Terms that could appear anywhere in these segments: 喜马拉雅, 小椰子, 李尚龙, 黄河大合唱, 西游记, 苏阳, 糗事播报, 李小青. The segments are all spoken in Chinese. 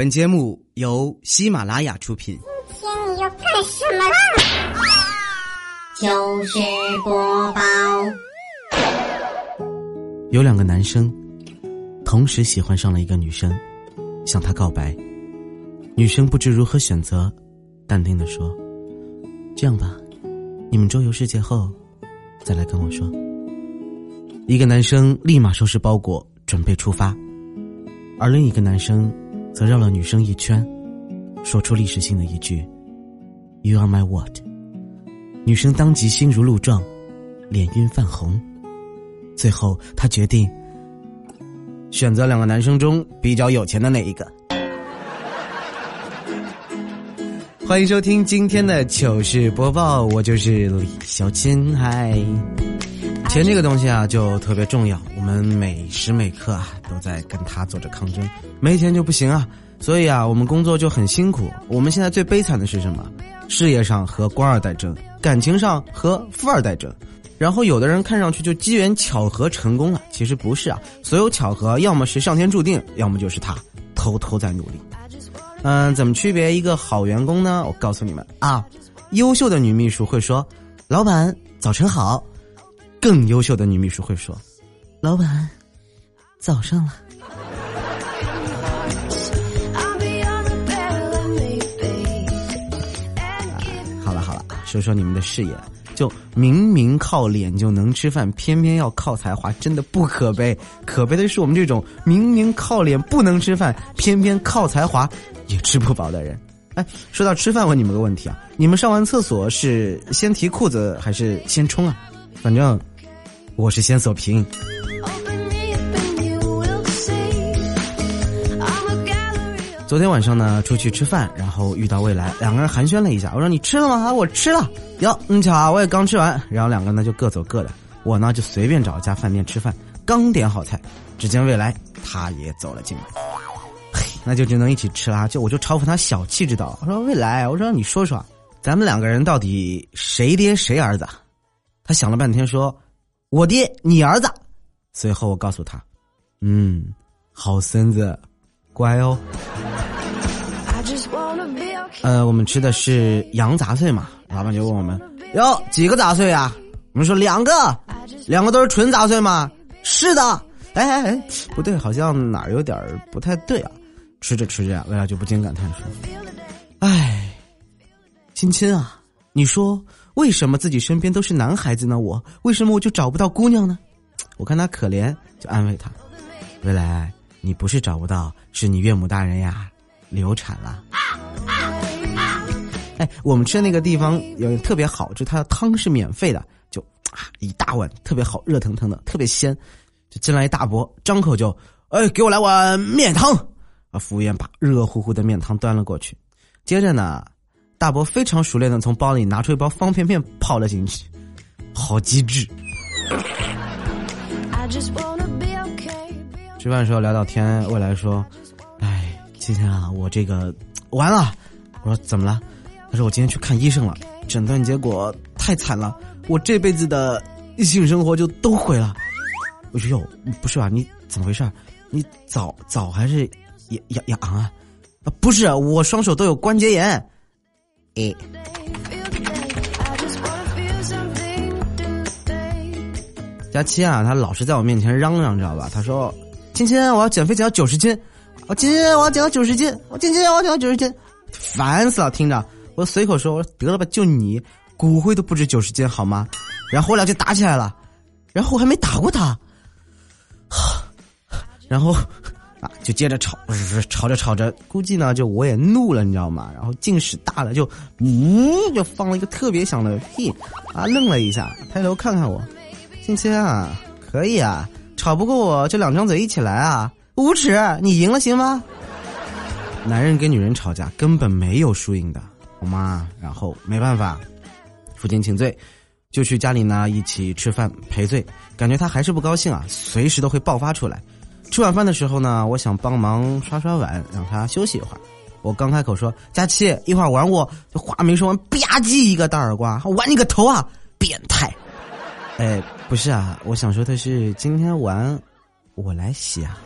本节目由喜马拉雅出品。今天你要干什么啦？就是播报。有两个男生同时喜欢上了一个女生，向她告白。女生不知如何选择，淡定地说：“这样吧，你们周游世界后再来跟我说。”一个男生立马收拾包裹准备出发，而另一个男生则绕了女生一圈，说出历史性的一句 You are my what。 女生当即心如鹿撞，脸晕泛红。最后她决定选择两个男生中比较有钱的那一个。欢迎收听今天的糗事播报，我就是李小青。嗨，钱这个东西啊，就特别重要，我们每时每刻啊都在跟它做着抗争。没钱就不行啊，所以啊我们工作就很辛苦。我们现在最悲惨的是什么？事业上和官二代争，感情上和富二代争。然后有的人看上去就机缘巧合成功了，其实不是啊，所有巧合要么是上天注定，要么就是他偷偷在努力。怎么区别一个好员工呢？我告诉你们啊，优秀的女秘书会说老板早晨好，更优秀的女秘书会说老板早上了。好了，说说你们的事业。就明明靠脸就能吃饭，偏偏要靠才华，真的不可悲。可悲的是我们这种明明靠脸不能吃饭，偏偏靠才华也吃不饱的人。哎，说到吃饭，问你们个问题啊，你们上完厕所是先提裤子还是先冲啊？反正我是先锁屏。昨天晚上呢出去吃饭，然后遇到未来，两个人寒暄了一下。我说你吃了吗？我吃了。哟，你巧啊，我也刚吃完。然后两个人呢就各走各的，我呢就随便找一家饭店吃饭，刚点好菜，只见未来他也走了进来。嘿，那就只能一起吃啦。我就嘲讽他小气之道。我说未来，我说你说说咱们两个人到底谁爹谁儿子？他想了半天说我爹你儿子。随后我告诉他好孙子乖哦。我们吃的是羊杂碎嘛，老板就问我们哟几个杂碎啊？我们说两个都是纯杂碎吗？是的。哎不对，好像哪儿有点不太对啊。吃着未来就不禁感叹说哎，亲亲啊，你说为什么自己身边都是男孩子呢？我为什么我就找不到姑娘呢？我看他可怜，就安慰他：未来，你不是找不到，是你岳母大人呀，流产了。哎，我们吃的那个地方有特别好，就它的汤是免费的，就一大碗特别好，热腾腾的，特别鲜。就进来一大伯，张口就给我来碗面汤。啊，服务员把热乎乎的面汤端了过去，接着呢。大伯非常熟练的从包里拿出一包方便面泡了进去，好机智。吃饭的时候聊聊天，未来说：“哎，今天啊，我这个完了。”我说：“怎么了？”他说：“我今天去看医生了，诊断结果太惨了，我这辈子的性生活就都毁了。”我说：“哟，不是吧？你怎么回事？你早还是痒啊？不是，我双手都有关节炎。”佳期啊，他老是在我面前嚷嚷，知道吧？他说：“亲亲，我要减肥减到90斤，我亲亲，我要减到90斤，我亲亲，我要减到90斤。”烦死了，听着，我随口说：“我说得了吧，就你骨灰都不止90斤，好吗？”然后我俩就打起来了，然后我还没打过他，然后。就接着吵着，估计呢就我也怒了，你知道吗？然后劲使大了，就放了一个特别响的屁啊！愣了一下，抬头看看我，亲亲啊，可以啊，吵不过我就两张嘴一起来啊！无耻，你赢了行吗？男人跟女人吵架根本没有输赢的，好吗？然后没办法，负荆请罪，就去家里呢一起吃饭赔罪，感觉他还是不高兴啊，随时都会爆发出来。吃晚饭的时候呢，我想帮忙刷碗，让他休息一会儿。我刚开口说：“佳期，一会儿玩我。”这话没说完，吧唧一个大耳刮，玩你个头啊，变态！哎，不是啊，我想说的是，今天玩我来洗啊。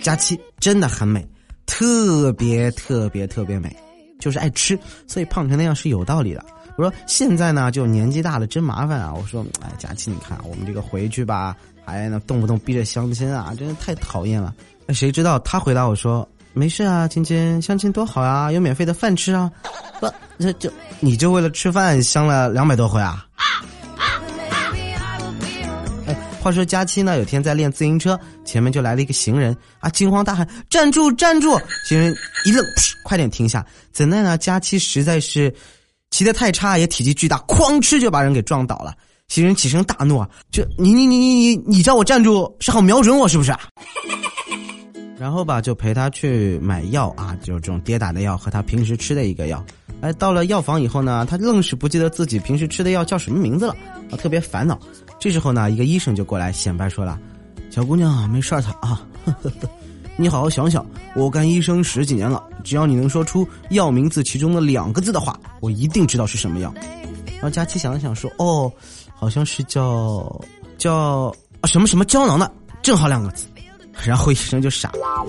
佳期真的很美，特别特别特别美，就是爱吃，所以胖成那样是有道理的。我说现在呢就年纪大了真麻烦啊，我说哎佳期你看我们这个回去吧，哎呢动不动逼着相亲啊，真的太讨厌了。谁知道他回答我说没事啊，亲亲相亲多好啊，有免费的饭吃啊。不这你就为了吃饭相了200多回啊？话说佳期呢有天在练自行车，前面就来了一个行人啊，惊慌大喊站住站住，行人一愣快点停下。怎奈呢佳期实在是骑得太差，也体积巨大，哐哧就把人给撞倒了。行人起身大怒啊，就你叫我站住是好瞄准我是不是？然后吧就陪他去买药啊，就是这种跌打的药和他平时吃的一个药。哎，到了药房以后呢，他愣是不记得自己平时吃的药叫什么名字了啊，特别烦恼。这时候呢一个医生就过来显摆说了，小姑娘没事儿的啊，你好好想想，我干医生10几年了，只要你能说出药名字其中的2个字的话，我一定知道是什么药。然后佳期想了想说，哦好像是叫啊什么什么胶囊的，正好2个字。然后医生就傻了。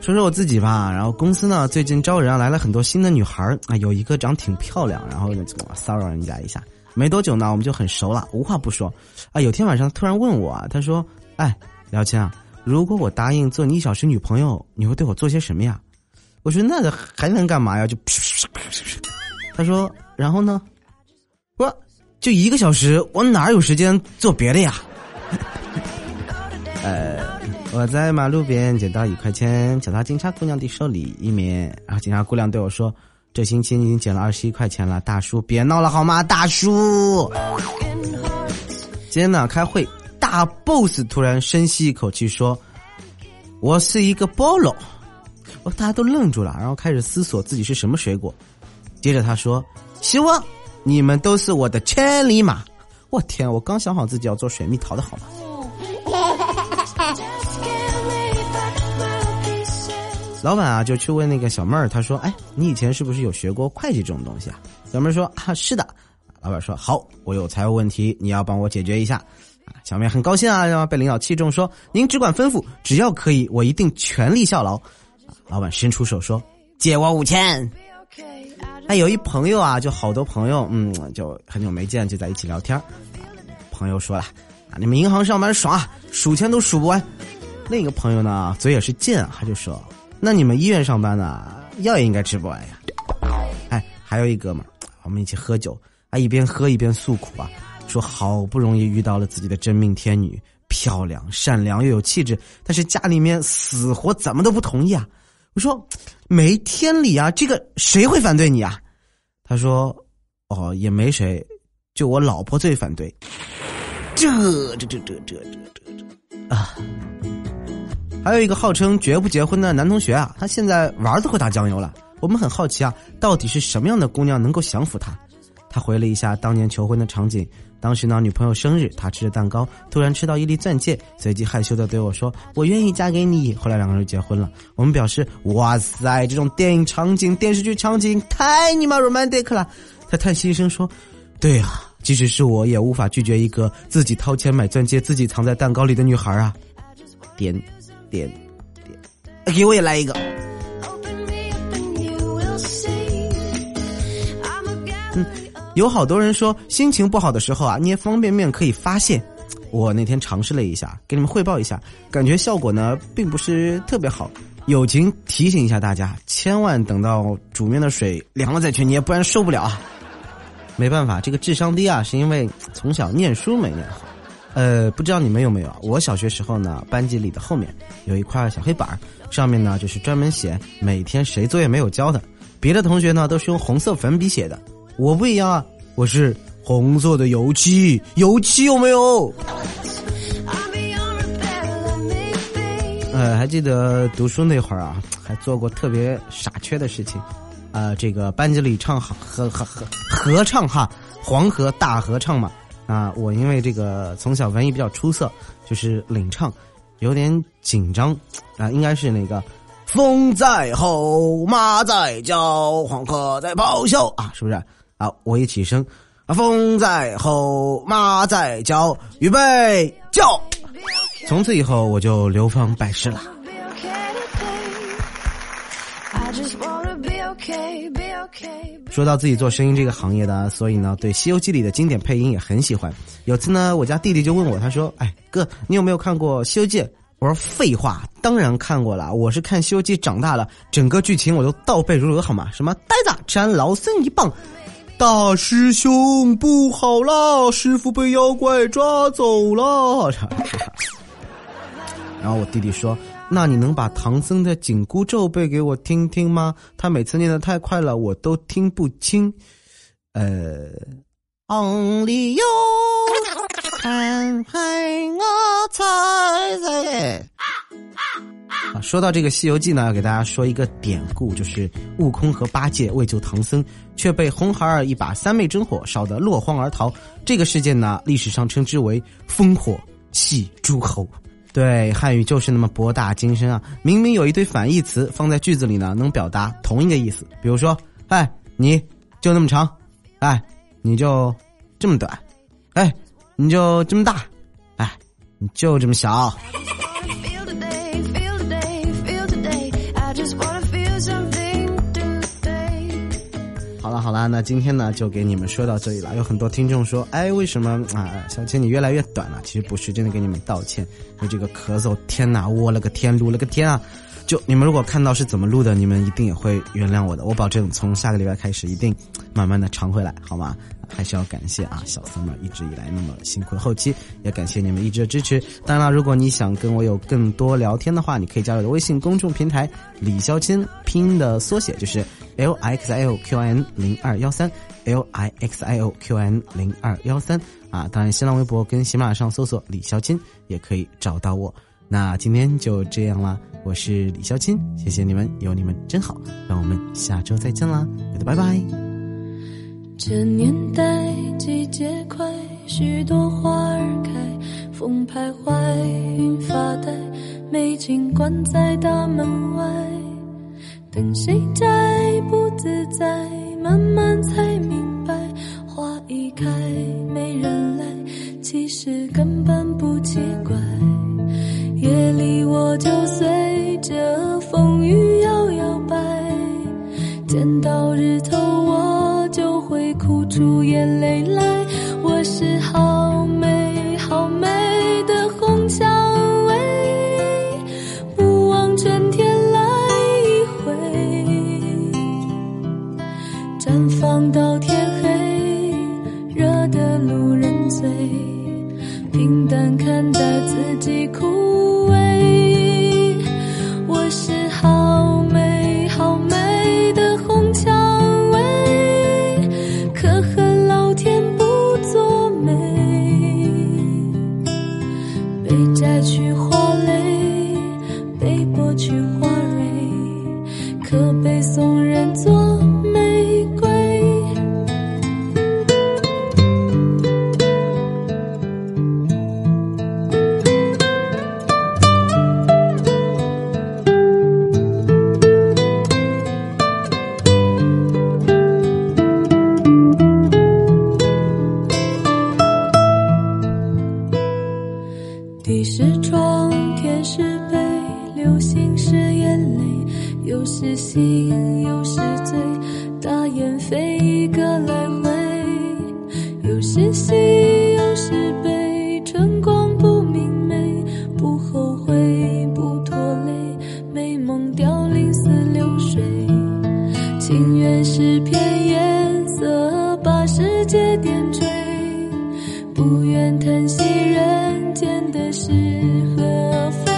说我自己吧，然后公司呢最近招人啊，来了很多新的女孩啊，有一个长挺漂亮，然后就骚扰人家一下，没多久呢我们就很熟了，无话不说啊。有天晚上突然问我啊，他说哎聊天啊，如果我答应做你1小时女朋友，你会对我做些什么呀？我说那还能干嘛呀，就他说然后呢，我就1个小时，我哪有时间做别的呀？我在马路边捡到1块钱，捡到警察姑娘的手里一面，然后警察姑娘对我说：“这星期已经捡了21块钱了，大叔别闹了好吗？”大叔，今天呢开会，大 boss 突然深吸一口气说：“我是一个菠萝。”我大家都愣住了，然后开始思索自己是什么水果。接着他说：“希望你们都是我的千里马。”我天，我刚想好自己要做水蜜桃的好吗？老板啊就去问那个小妹儿，他说哎你以前是不是有学过会计这种东西啊？小妹说啊是的。老板说好，我有财务问题，你要帮我解决一下啊。小妹很高兴啊，被领导器重说您只管吩咐，只要可以我一定全力效劳。老板伸出手说借我5000。哎有一朋友啊，就好多朋友就很久没见就在一起聊天，朋友说了啊你们银行上班爽啊，数钱都数不完。那个朋友呢嘴也是贱啊，他就说那你们医院上班呢，药也应该吃不完呀。哎，还有一哥们儿，我们一起喝酒，哎，一边喝一边诉苦啊，说好不容易遇到了自己的真命天女，漂亮、善良又有气质，但是家里面死活怎么都不同意啊。我说没天理啊，这个谁会反对你啊？他说哦，也没谁，就我老婆最反对。这啊！还有一个号称绝不结婚的男同学啊，他现在玩都会打酱油了。我们很好奇啊，到底是什么样的姑娘能够降服他？他回了一下当年求婚的场景。当时呢，女朋友生日，他吃着蛋糕，突然吃到一粒钻戒，随即害羞的对我说：“我愿意嫁给你。”后来2个人就结婚了。我们表示：“哇塞，这种电影场景、电视剧场景太你妈 romantic 了。”他叹息一声说：“对啊，即使是我也无法拒绝一个自己掏钱买钻戒、自己藏在蛋糕里的女孩啊。”点，给我也来一个。有好多人说心情不好的时候啊，捏方便面可以发泄。我那天尝试了一下，给你们汇报一下，感觉效果呢并不是特别好。友情提醒一下大家，千万等到煮面的水凉了再去捏，不然受不了啊。没办法，这个智商低啊，是因为从小念书没念好。不知道你们有没有啊？我小学时候呢，班级里的后面有一块小黑板，上面呢就是专门写每天谁作业没有交的。别的同学呢都是用红色粉笔写的，我不一样啊，我是红色的油漆，油漆有没有？还记得读书那会儿啊，还做过特别傻缺的事情啊，这个班级里唱合唱哈，黄河大合唱嘛。啊，我因为这个从小文艺比较出色，就是领唱，有点紧张啊，应该是那个“风在吼，马在叫，黄河在咆哮”啊，是不是？啊，我也起身。啊，风在吼，妈在叫，预备叫。从此以后，我就流芳百世了。说到自己做声音这个行业的，所以呢对西游记里的经典配音也很喜欢。有次呢我家弟弟就问我，他说哎哥，你有没有看过西游记？我说废话，当然看过了，我是看西游记长大了，整个剧情我都倒背如流好吗？什么呆子扇老孙一棒，大师兄不好啦，师傅被妖怪抓走了。然后我弟弟说，那你能把唐僧的紧箍咒背给我听听吗？他每次念得太快了，我都听不清。昂里哟，看海我猜。啊，说到这个《西游记》呢，给大家说一个典故，就是悟空和八戒为救唐僧，却被红孩儿一把三昧真火烧得落荒而逃。这个事件呢，历史上称之为烽火戏诸侯。对，汉语就是那么博大精深啊！明明有一堆反义词放在句子里呢，能表达同一个意思。比如说，哎，你就那么长，哎，你就这么短，哎，你就这么大，哎，你就这么小。好啦，那今天呢就给你们说到这里了。有很多听众说，哎，为什么啊，小千你越来越短了？其实不是，真的给你们道歉，因为这个咳嗽，天哪，窝了个天，撸了个天啊！就你们如果看到是怎么录的，你们一定也会原谅我的，我保证从下个礼拜开始一定慢慢的常回来，好吗？还是要感谢啊，小三妹一直以来那么辛苦的后期，也感谢你们一直的支持。当然了，如果你想跟我有更多聊天的话，你可以加入我的微信公众平台李肖钦，拼音的缩写就是 LIXIOQIN0213 LIXIOQIN0213 啊。当然新浪微博跟喜马拉雅上搜索李肖钦也可以找到我。那今天就这样啦，我是李肖钦，谢谢你们，有你们真好，让我们下周再见啦，拜拜。这年代季节快，许多花儿开，风徘徊，云发呆，美景关在大门外，等谁摘不自在，慢慢才明白，花一开没人来，其实根本不奇怪。夜里我就随着风雨摇摆，见到日头会哭出眼泪来，我是好美好美的红蔷薇，不忘春天来一回，绽放到天黑，惹得路人醉，平淡看待自己枯萎，我是好美好美的红蔷薇。摘去花蕾，被剥去花蕊，可悲送人做玫瑰。地是窗，天是杯，流星是眼泪，有时醒，有时醉，大雁飞一个来回，有时喜，有时悲，春光不明媚，不后悔，不拖累，美梦凋零似流水，情缘是片颜色，把世界点缀，不愿叹息人间的是和非，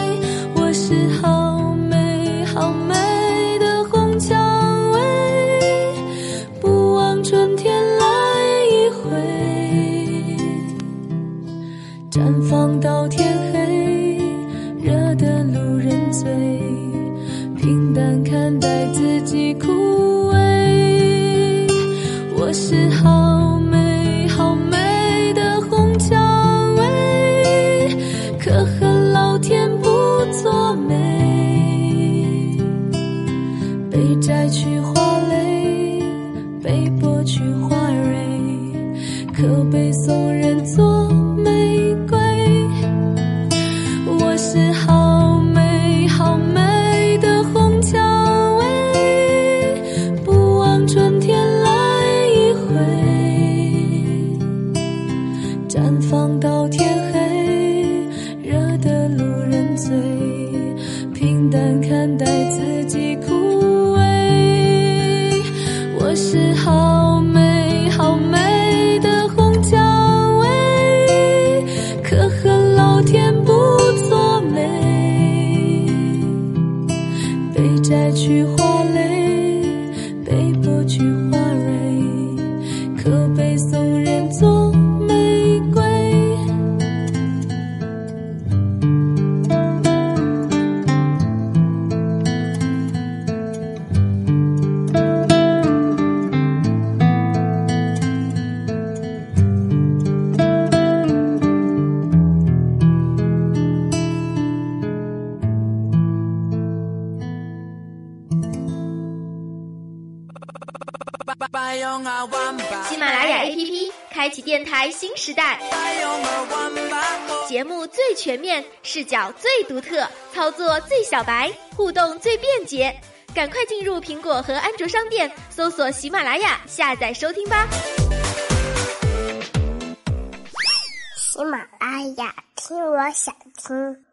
我是好美好美的红蔷薇，不忘春天来一回，绽放到天黑，惹得路人醉，平淡看待自己枯萎，我是好美好美蔷薇，可恨老天不作美，被摘去花蕾，被剥去花蕊，可被送人做玫瑰。我是好美好美的红蔷薇，不忘春天来一回，绽放到天黑，惹得路人醉，平淡看待自己枯萎。我是好美好美摘去花蕾，被剥去花蕊，可被送人做玫瑰。喜马拉雅 APP 开启电台新时代，节目最全面，视角最独特，操作最小白，互动最便捷，赶快进入苹果和安卓商店，搜索喜马拉雅，下载收听吧。喜马拉雅，听我想听。